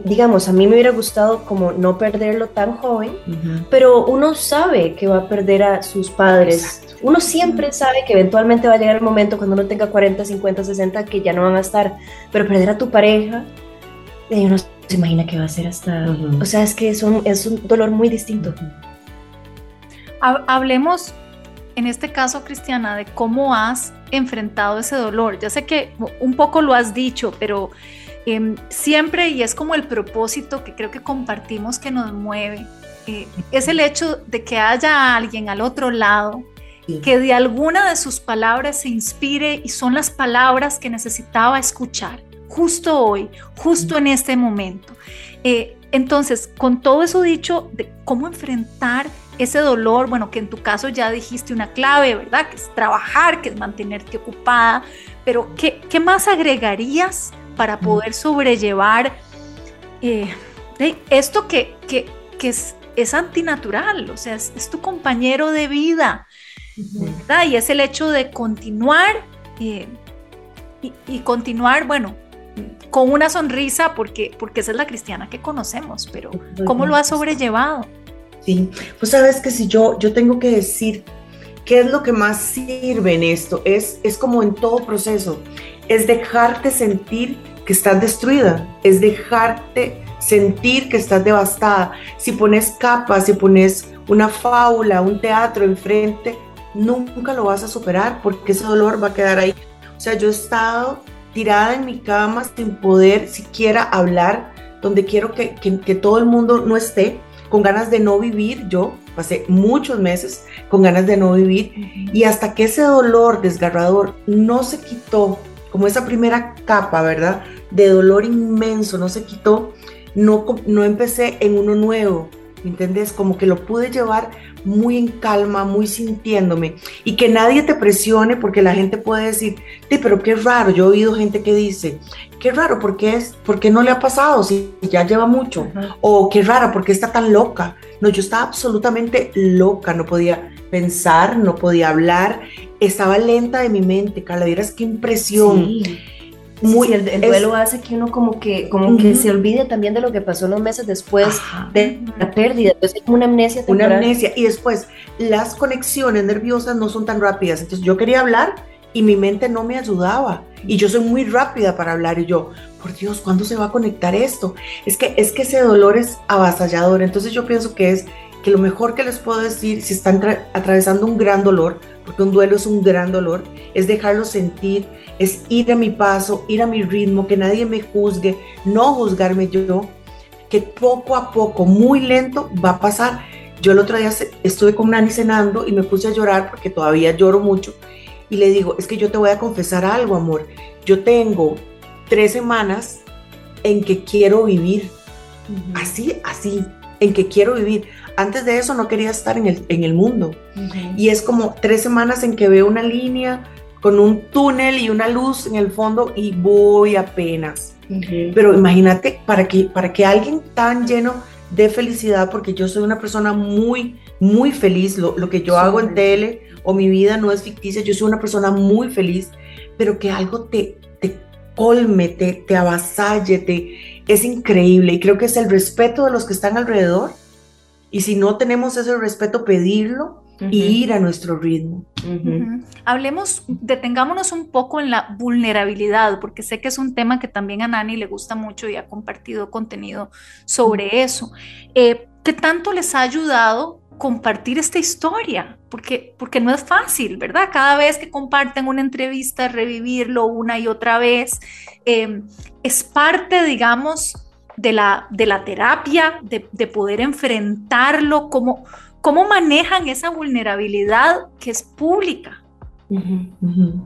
digamos, a mí me hubiera gustado como no perderlo tan joven, uh-huh. pero uno sabe que va a perder a sus padres. Exacto. Uno siempre sabe que eventualmente va a llegar el momento cuando uno tenga 40, 50, 60 que ya no van a estar, pero perder a tu pareja, uno se imagina que va a ser hasta... Uh-huh. O sea, es que es un dolor muy distinto. Uh-huh. Hablemos, en este caso, Cristiana, de cómo has enfrentado ese dolor. Ya sé que un poco lo has dicho, pero siempre, y es como el propósito que creo que compartimos que nos mueve, es el hecho de que haya alguien al otro lado que de alguna de sus palabras se inspire, y son las palabras que necesitaba escuchar justo hoy, justo en este momento. Entonces, con todo eso dicho, de cómo enfrentar ese dolor, bueno, que en tu caso ya dijiste una clave, ¿verdad? Que es trabajar, que es mantenerte ocupada, pero ¿qué más agregarías para poder sobrellevar esto que es antinatural? O sea, es tu compañero de vida, ¿verdad? Y es el hecho de continuar y continuar, bueno, con una sonrisa, porque esa es la Cristiana que conocemos, pero ¿cómo lo has sobrellevado? Sí, pues sabes que si yo tengo que decir qué es lo que más sirve en esto, es como en todo proceso, es dejarte sentir que estás destruida, es dejarte sentir que estás devastada. Si pones capas, si pones una fábula, un teatro enfrente, nunca lo vas a superar porque ese dolor va a quedar ahí. O sea, yo he estado tirada en mi cama sin poder siquiera hablar, donde quiero que todo el mundo no esté, con ganas de no vivir. Yo pasé muchos meses con ganas de no vivir, y hasta que ese dolor desgarrador no se quitó, como esa primera capa, ¿verdad?, de dolor inmenso, no se quitó, no empecé en uno nuevo. ¿Entendés? Como que lo pude llevar muy en calma, muy sintiéndome, y que nadie te presione, porque la gente puede decir, sí, pero qué raro. Yo he oído gente que dice, qué raro, ¿por qué no le ha pasado si ya lleva mucho? Uh-huh. O qué raro, ¿por qué está tan loca? No, yo estaba absolutamente loca, no podía pensar, no podía hablar, estaba lenta de mi mente, Carla, vieras qué impresión. Sí. Muy, sí, el duelo hace que uno como uh-huh. que se olvide también de lo que pasó unos meses después, ajá, de la pérdida. Entonces es como una amnesia temporal. Una amnesia, y después las conexiones nerviosas no son tan rápidas. Entonces yo quería hablar y mi mente no me ayudaba, y yo soy muy rápida para hablar, y yo, por Dios, ¿cuándo se va a conectar esto? Es que ese dolor es avasallador. Entonces yo pienso que es que lo mejor que les puedo decir, si están atravesando un gran dolor, porque un duelo es un gran dolor, es dejarlo sentir, es ir a mi paso, ir a mi ritmo, que nadie me juzgue, no juzgarme yo, que poco a poco, muy lento, va a pasar. Yo el otro día estuve con Nani cenando y me puse a llorar, porque todavía lloro mucho, y le digo, es que yo te voy a confesar algo, amor, yo tengo 3 semanas en que quiero vivir, uh-huh. así, en que quiero vivir. Antes de eso no quería estar en el mundo, uh-huh. y es como 3 semanas en que veo una línea, con un túnel y una luz en el fondo y voy apenas. Uh-huh. Pero imagínate, para que alguien tan lleno de felicidad, porque yo soy una persona muy, muy feliz, lo que yo sí, hago en tele o mi vida no es ficticia, yo soy una persona muy feliz, pero que algo te colme, te avasalle, es increíble, y creo que es el respeto de los que están alrededor, y si no tenemos ese respeto, pedirlo, uh-huh, y ir a nuestro ritmo. Uh-huh. Uh-huh. Detengámonos un poco en la vulnerabilidad, porque sé que es un tema que también a Nani le gusta mucho y ha compartido contenido sobre, uh-huh, eso. ¿Qué tanto les ha ayudado compartir esta historia? Porque no es fácil, ¿verdad? Cada vez que comparten una entrevista, revivirlo una y otra vez, es parte, digamos, de la terapia, de poder enfrentarlo. ¿Cómo manejan esa vulnerabilidad que es pública? Uh-huh, uh-huh.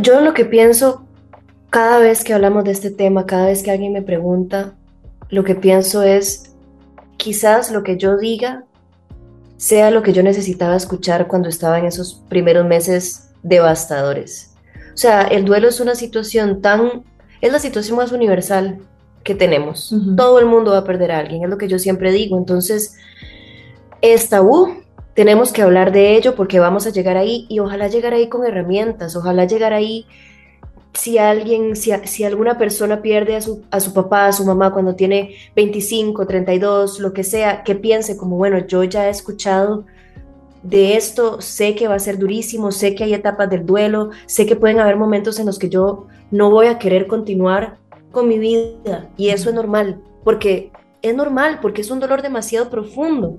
Yo lo que pienso cada vez que hablamos de este tema, cada vez que alguien me pregunta, lo que pienso es, quizás lo que yo diga sea lo que yo necesitaba escuchar cuando estaba en esos primeros meses devastadores. O sea, el duelo es una situación es la situación más universal que tenemos. Uh-huh. Todo el mundo va a perder a alguien, es lo que yo siempre digo. Entonces, es tabú, tenemos que hablar de ello porque vamos a llegar ahí, y ojalá llegar ahí con herramientas, ojalá llegar ahí. Si alguna persona pierde a su papá, a su mamá cuando tiene 25, 32, lo que sea, que piense como, bueno, yo ya he escuchado de esto, sé que va a ser durísimo, sé que hay etapas del duelo, sé que pueden haber momentos en los que yo no voy a querer continuar con mi vida, y eso es normal porque es un dolor demasiado profundo.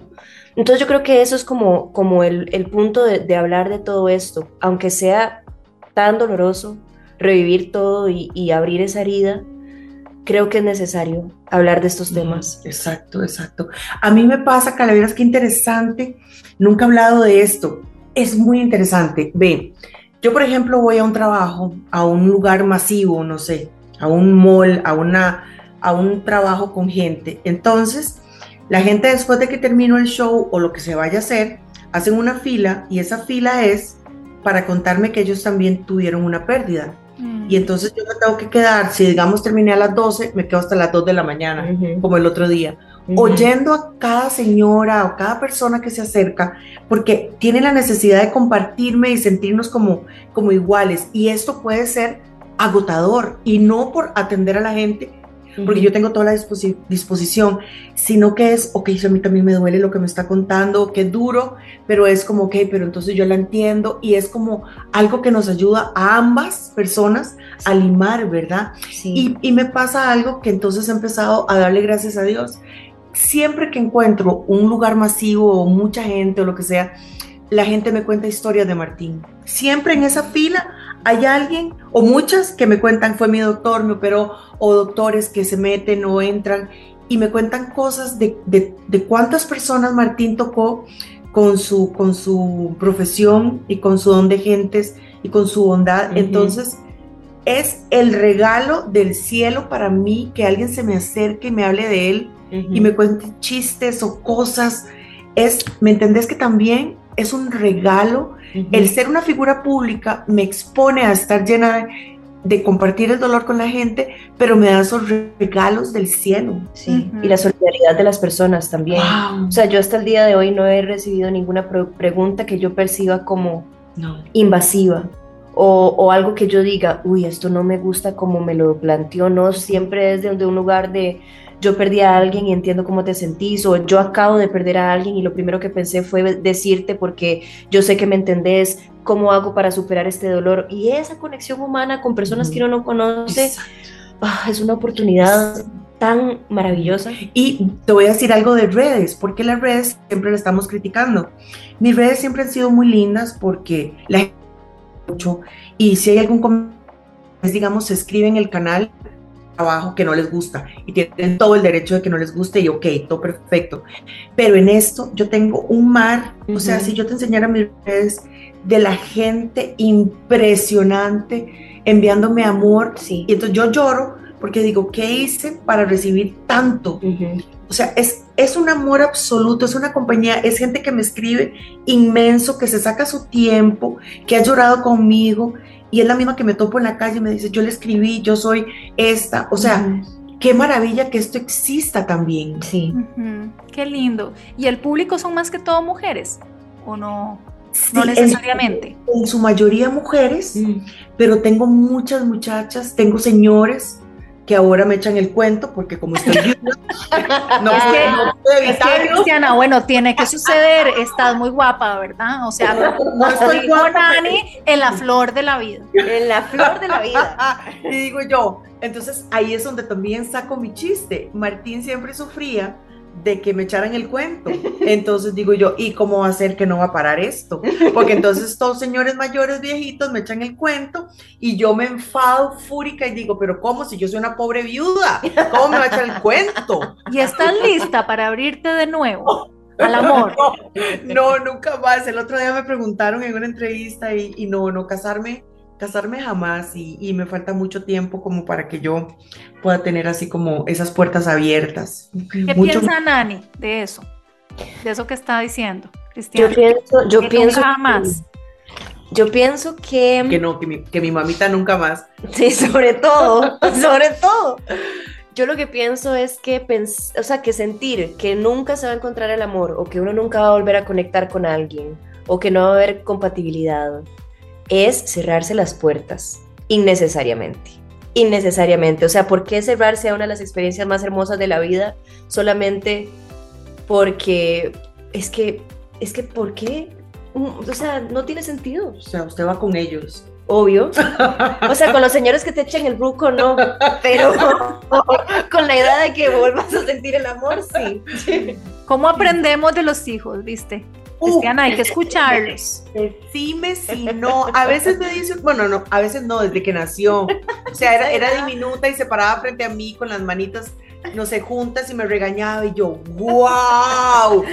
Entonces yo creo que eso es como el punto de hablar de todo esto, aunque sea tan doloroso, revivir todo y abrir esa herida. Creo que es necesario hablar de estos temas. Exacto. A mí me pasa, Calaveras, qué interesante, nunca he hablado de esto, es muy interesante. Ve, yo por ejemplo voy a un trabajo, a un lugar masivo, no sé, a un mall, a un trabajo con gente. Entonces, la gente después de que termino el show o lo que se vaya a hacer, hacen una fila, y esa fila es para contarme que ellos también tuvieron una pérdida. Y entonces yo me tengo que quedar, si digamos terminé a las 12, me quedo hasta las 2 de la mañana, uh-huh, como el otro día, uh-huh, oyendo a cada señora o cada persona que se acerca, porque tiene la necesidad de compartirme y sentirnos como iguales, y esto puede ser agotador, y no por atender a la gente, uh-huh, porque yo tengo toda la disposición, sino que es, ok, a mí también me duele lo que me está contando, que es duro, pero es como, ok, pero entonces yo la entiendo, y es como algo que nos ayuda a ambas personas a limar, ¿verdad? Sí. Y me pasa algo que entonces he empezado a darle gracias a Dios. Siempre que encuentro un lugar masivo o mucha gente o lo que sea, la gente me cuenta historias de Martín. Siempre en esa fila hay alguien o muchas que me cuentan, fue mi doctor, me operó, o doctores que se meten o entran y me cuentan cosas de cuántas personas Martín tocó con su profesión y con su don de gentes y con su bondad. Uh-huh. Entonces es el regalo del cielo para mí que alguien se me acerque y me hable de él, uh-huh, y me cuente chistes o cosas. ¿Me entendés que también es un regalo? Uh-huh. El ser una figura pública me expone a estar llena de compartir el dolor con la gente, pero me da esos regalos del cielo. Sí, uh-huh, y la solidaridad de las personas también. Wow. O sea, yo hasta el día de hoy no he recibido ninguna pregunta que yo perciba como invasiva o algo que yo diga, uy, esto no me gusta como me lo planteó. No, siempre es de un lugar de yo perdí a alguien y entiendo cómo te sentís, o yo acabo de perder a alguien y lo primero que pensé fue decirte porque yo sé que me entendés, cómo hago para superar este dolor. Y esa conexión humana con personas que uno no conoce, es una oportunidad tan maravillosa. Y te voy a decir algo de redes, porque las redes siempre las estamos criticando. Mis redes siempre han sido muy lindas porque la gente mucho, y si hay algún comentario, digamos, se escribe en el canal abajo que no les gusta, y tienen todo el derecho de que no les guste, y ok, todo perfecto, pero en esto yo tengo un mar, uh-huh, o sea, si yo te enseñara mis redes de la gente impresionante enviándome amor, sí, y entonces yo lloro porque digo, ¿qué hice para recibir tanto? Uh-huh. O sea, es un amor absoluto, es una compañía, es gente que me escribe inmenso, que se saca su tiempo, que ha llorado conmigo, y es la misma que me topo en la calle y me dice, yo le escribí, yo soy esta. O sea, qué maravilla que esto exista también. Sí. Qué lindo. ¿Y el público son más que todo mujeres? ¿O no? Sí, no necesariamente. En su mayoría mujeres, pero tengo muchas muchachas, tengo señores que ahora me echan el cuento porque como estoy viuda, no puedo evitarlo. Es que, Cristiana, bueno, tiene que suceder, estás muy guapa, ¿verdad? O sea, no estoy con Nani en la flor de la vida. En la flor de la vida. Y digo yo, entonces ahí es donde también saco mi chiste. Martín siempre sufría de que me echaran el cuento, entonces digo yo, ¿y cómo va a ser que no va a parar esto? Porque entonces todos señores mayores, viejitos, me echan el cuento y yo me enfado fúrica y digo, pero ¿cómo? Si yo soy una pobre viuda, ¿cómo me va a echar el cuento? ¿Y estás lista para abrirte de nuevo al amor? No, nunca más. El otro día me preguntaron en una entrevista y no, casarme jamás, y me falta mucho tiempo como para que yo pueda tener así como esas puertas abiertas. ¿Qué piensa Nani de eso? De eso que está diciendo, Cristiana. Yo pienso jamás. Yo pienso que... Que mi mamita nunca más. Sí, sobre todo, sobre todo. Yo lo que pienso es que, que sentir que nunca se va a encontrar el amor, o que uno nunca va a volver a conectar con alguien, o que no va a haber compatibilidad, es cerrarse las puertas innecesariamente. O sea, ¿por qué cerrarse a una de las experiencias más hermosas de la vida solamente porque es que ¿por qué? O sea, no tiene sentido. O sea, usted va con ellos. Obvio. O sea, con los señores que te echen el bruco, no. Pero con la idea de que vuelvas a sentir el amor, sí. ¿Cómo aprendemos de los hijos, viste? Cristiana, hay que escucharlos. Decime si no. A veces me dice, a veces no, desde que nació. O sea, era diminuta y se paraba frente a mí con las manitas, no sé, juntas, y me regañaba. Y yo, ¡wow!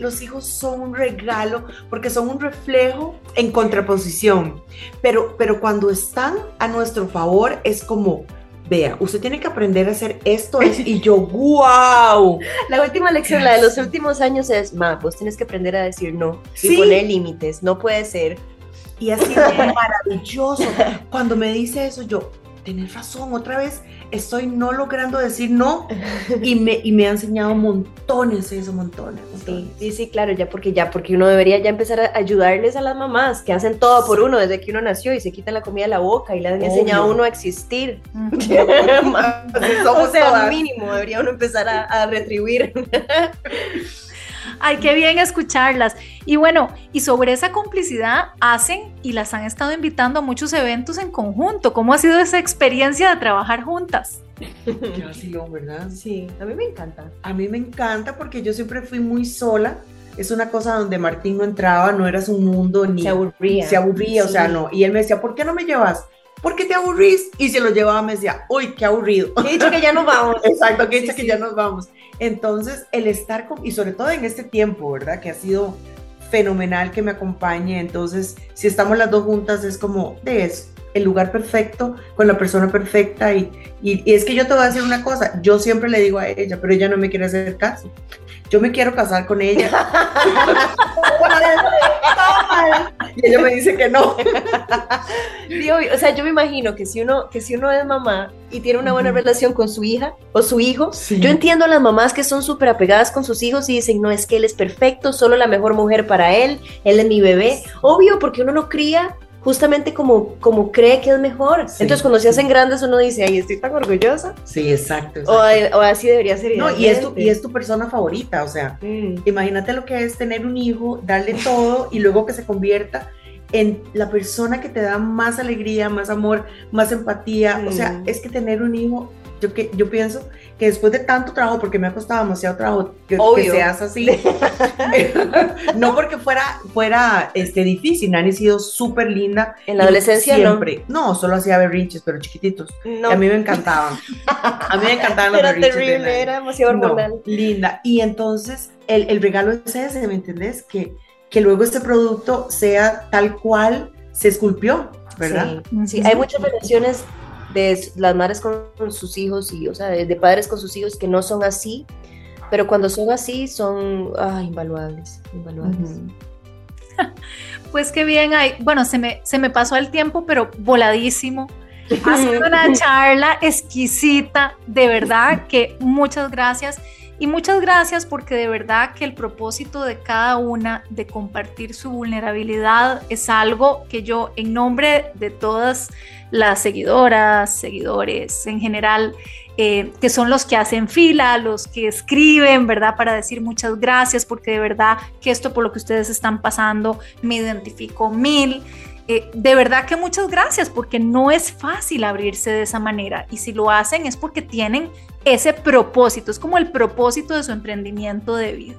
Los hijos son un regalo porque son un reflejo en contraposición. Pero cuando están a nuestro favor, es como... Vea, usted tiene que aprender a hacer esto, y yo, ¡wow! La última lección, la de los últimos años es, ma, vos tenés que aprender a decir no, ¿sí? Y poner límites, no puede ser. Y ha sido maravilloso. Cuando me dice eso, yo, tenés razón, otra vez estoy no logrando decir no, y me ha enseñado montones. Sí, claro, porque uno debería ya empezar a ayudarles a las mamás que hacen todo por uno desde que uno nació y se quitan la comida de la boca y le han enseñado a uno a existir. O sea, mínimo, debería uno empezar a retribuir. Ay, qué bien escucharlas. Y bueno, y sobre esa complicidad hacen y las han estado invitando a muchos eventos en conjunto. ¿Cómo ha sido esa experiencia de trabajar juntas? Yo sí, ¿verdad? Sí, a mí me encanta. Porque yo siempre fui muy sola. Es una cosa donde Martín no entraba, no era su mundo, ni se aburría, sí. O sea, no. Y él me decía, ¿por qué no me llevas? ¿Por qué te aburrís? Y se lo llevaba, me decía, uy, qué aburrido. Que he dicho que ya nos vamos. Exacto, que he dicho que ya nos vamos. Entonces, el estar con, y sobre todo en este tiempo, ¿verdad? Que ha sido fenomenal que me acompañe. Entonces, si estamos las dos juntas, es como, es el lugar perfecto, con la persona perfecta. Y es que yo te voy a decir una cosa, yo siempre le digo a ella, pero ella no me quiere hacer caso. Yo me quiero casar con ella. Y ella me dice que no. O sea, yo me imagino que si uno es mamá y tiene una buena relación con su hija o su hijo, sí. Yo entiendo a las mamás que son súper apegadas con sus hijos y dicen, no, es que él es perfecto, solo la mejor mujer para él es mi bebé. Obvio, porque uno lo cría justamente como cree que es mejor. Sí. Entonces, cuando se hacen grandes, uno dice, ay, estoy tan orgullosa. Sí, exacto. O así debería ser. No, y es tu persona favorita, o sea, imagínate lo que es tener un hijo, darle todo y luego que se convierta en la persona que te da más alegría, más amor, más empatía. O sea, es que tener un hijo, yo pienso que después de tanto trabajo, porque me ha costado demasiado trabajo que seas así, no porque fuera difícil. Nani ha sido súper linda. En la adolescencia siempre, no solo hacía berrinches, pero chiquititos. No. A mí me encantaban. Los era berrinches. Era terrible, era demasiado hormonal. No, linda. Y entonces el regalo es ese, ¿me entendés? Que luego este producto sea tal cual se esculpió, ¿verdad? Sí. Hay muchas relaciones de las madres con sus hijos y, o sea, de padres con sus hijos que no son así, Pero cuando son así, son invaluables, invaluables. Uh-huh. Pues qué bien, bueno, se me pasó el tiempo, pero voladísimo. Ha sido una charla exquisita, de verdad que muchas gracias. Y muchas gracias porque de verdad que el propósito de cada una de compartir su vulnerabilidad es algo que yo, en nombre de todas las seguidoras, seguidores en general, que son los que hacen fila, los que escriben, ¿verdad? Para decir muchas gracias, porque de verdad que esto por lo que ustedes están pasando me identifico mil. De verdad que muchas gracias, porque no es fácil abrirse de esa manera, y si lo hacen es porque tienen ese propósito, es como el propósito de su emprendimiento de vida.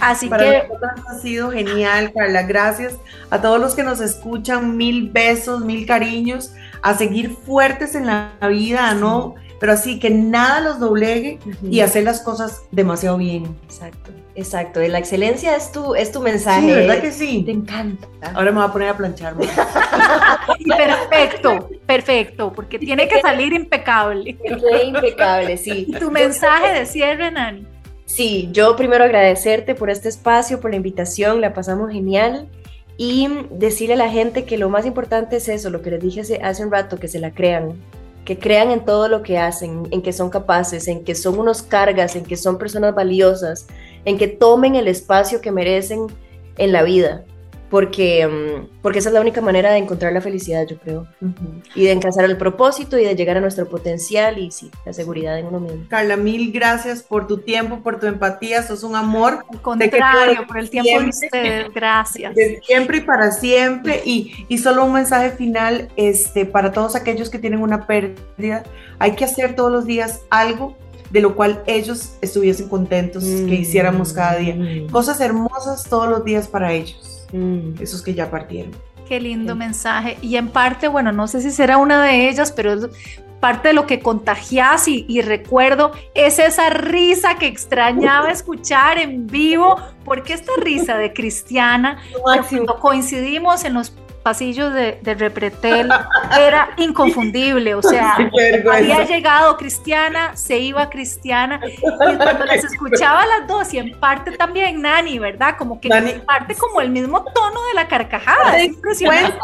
Así para que ha sido genial, Carla, gracias a todos los que nos escuchan, mil besos, mil cariños, a seguir fuertes en la vida, ¿no? Pero así que nada los doblegue, uh-huh, y hacer las cosas demasiado bien. Exacto, exacto. La excelencia es tu mensaje. Sí, ¿verdad que sí? Te encanta. Ahora me voy a poner a plancharme. Perfecto, perfecto, porque tiene que salir impecable. Qué impecable, sí. Tu mensaje de cierre, Nani. Sí, yo primero agradecerte por este espacio, por la invitación, la pasamos genial. Y decirle a la gente que lo más importante es eso, lo que les dije hace un rato, que se la crean. Que crean en todo lo que hacen, en que son capaces, en que son unos cargas, en que son personas valiosas, en que tomen el espacio que merecen en la vida, porque esa es la única manera de encontrar la felicidad, yo creo, uh-huh, y de alcanzar el propósito y de llegar a nuestro potencial y sí, la seguridad en uno mismo. Carla, mil gracias por tu tiempo, por tu empatía, sos un amor. Al contrario, por el tiempo de ustedes, gracias. De siempre y para siempre, y solo un mensaje final, para todos aquellos que tienen una pérdida, hay que hacer todos los días algo de lo cual ellos estuviesen contentos, que hiciéramos cada día, cosas hermosas todos los días para ellos. Esos que ya partieron. Qué lindo mensaje, y en parte, bueno, no sé si será una de ellas, pero es parte de lo que contagias, y recuerdo, es esa risa que extrañaba escuchar en vivo, porque esta risa de Cristiana, cuando coincidimos en los pasillos de Repretel, era inconfundible, o sea, había llegado Cristiana, se iba Cristiana, y cuando las escuchaba las dos, y en parte también Nani, ¿verdad? Como que Nani, en parte como el mismo tono de la carcajada, es impresionante.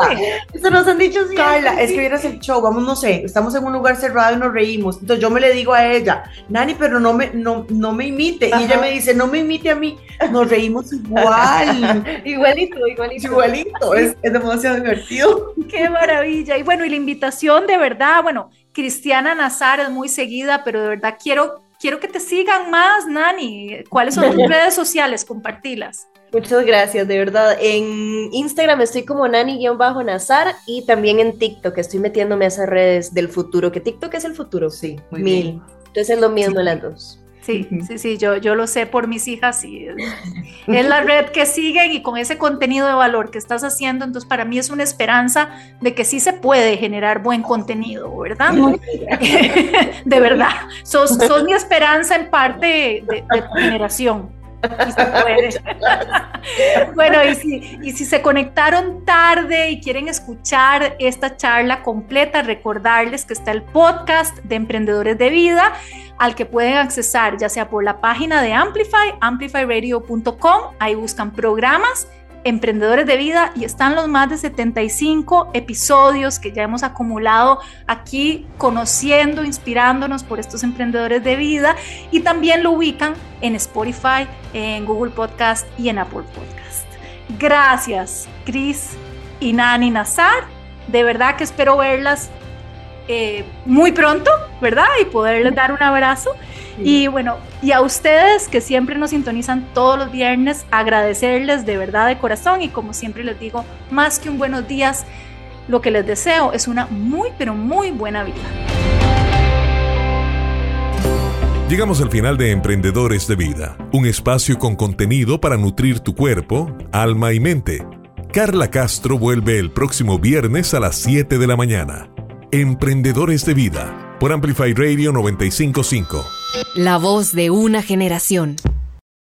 Eso nos han dicho siempre. Carla, es que vieras el show, vamos, no sé, estamos en un lugar cerrado y nos reímos, entonces yo me le digo a ella, Nani, pero no me imite, ajá, y ella me dice, no me imite a mí, nos reímos igual. Igualito, es demasiado divertido. ¡Qué maravilla! Y bueno, y la invitación de verdad, bueno, Cristiana Nazar es muy seguida, pero de verdad quiero que te sigan más, Nani. ¿Cuáles son tus redes sociales? Compartilas. Muchas gracias, de verdad. En Instagram estoy como Nani-Nazar y también en TikTok, estoy metiéndome a esas redes del futuro, que TikTok es el futuro. Sí, muy bien. Entonces es lo mismo, sí, las dos. Sí, uh-huh, sí, yo lo sé por mis hijas, y es la red que siguen, y con ese contenido de valor que estás haciendo, entonces para mí es una esperanza de que sí se puede generar buen contenido, ¿verdad? De verdad, sos mi esperanza en parte de tu generación. Y se puede. Bueno, y si se conectaron tarde y quieren escuchar esta charla completa, recordarles que está el podcast de Emprendedores de Vida, al que pueden accesar ya sea por la página de Amplify, amplifyradio.com, ahí buscan programas Emprendedores de Vida y están los más de 75 episodios que ya hemos acumulado aquí, conociendo, inspirándonos por estos emprendedores de vida, y también lo ubican en Spotify, en Google Podcast y en Apple Podcast. Gracias, Cris y Nani Nazar, de verdad que espero verlas muy pronto, ¿verdad? Y poderles dar un abrazo. Sí. Y bueno, y a ustedes que siempre nos sintonizan todos los viernes, agradecerles de verdad de corazón, y como siempre les digo, más que un buenos días, lo que les deseo es una muy, pero muy buena vida. Llegamos al final de Emprendedores de Vida, un espacio con contenido para nutrir tu cuerpo, alma y mente. Carla Castro vuelve el próximo viernes a las 7 de la mañana. Emprendedores de Vida, por Amplify Radio 95.5. La voz de una generación.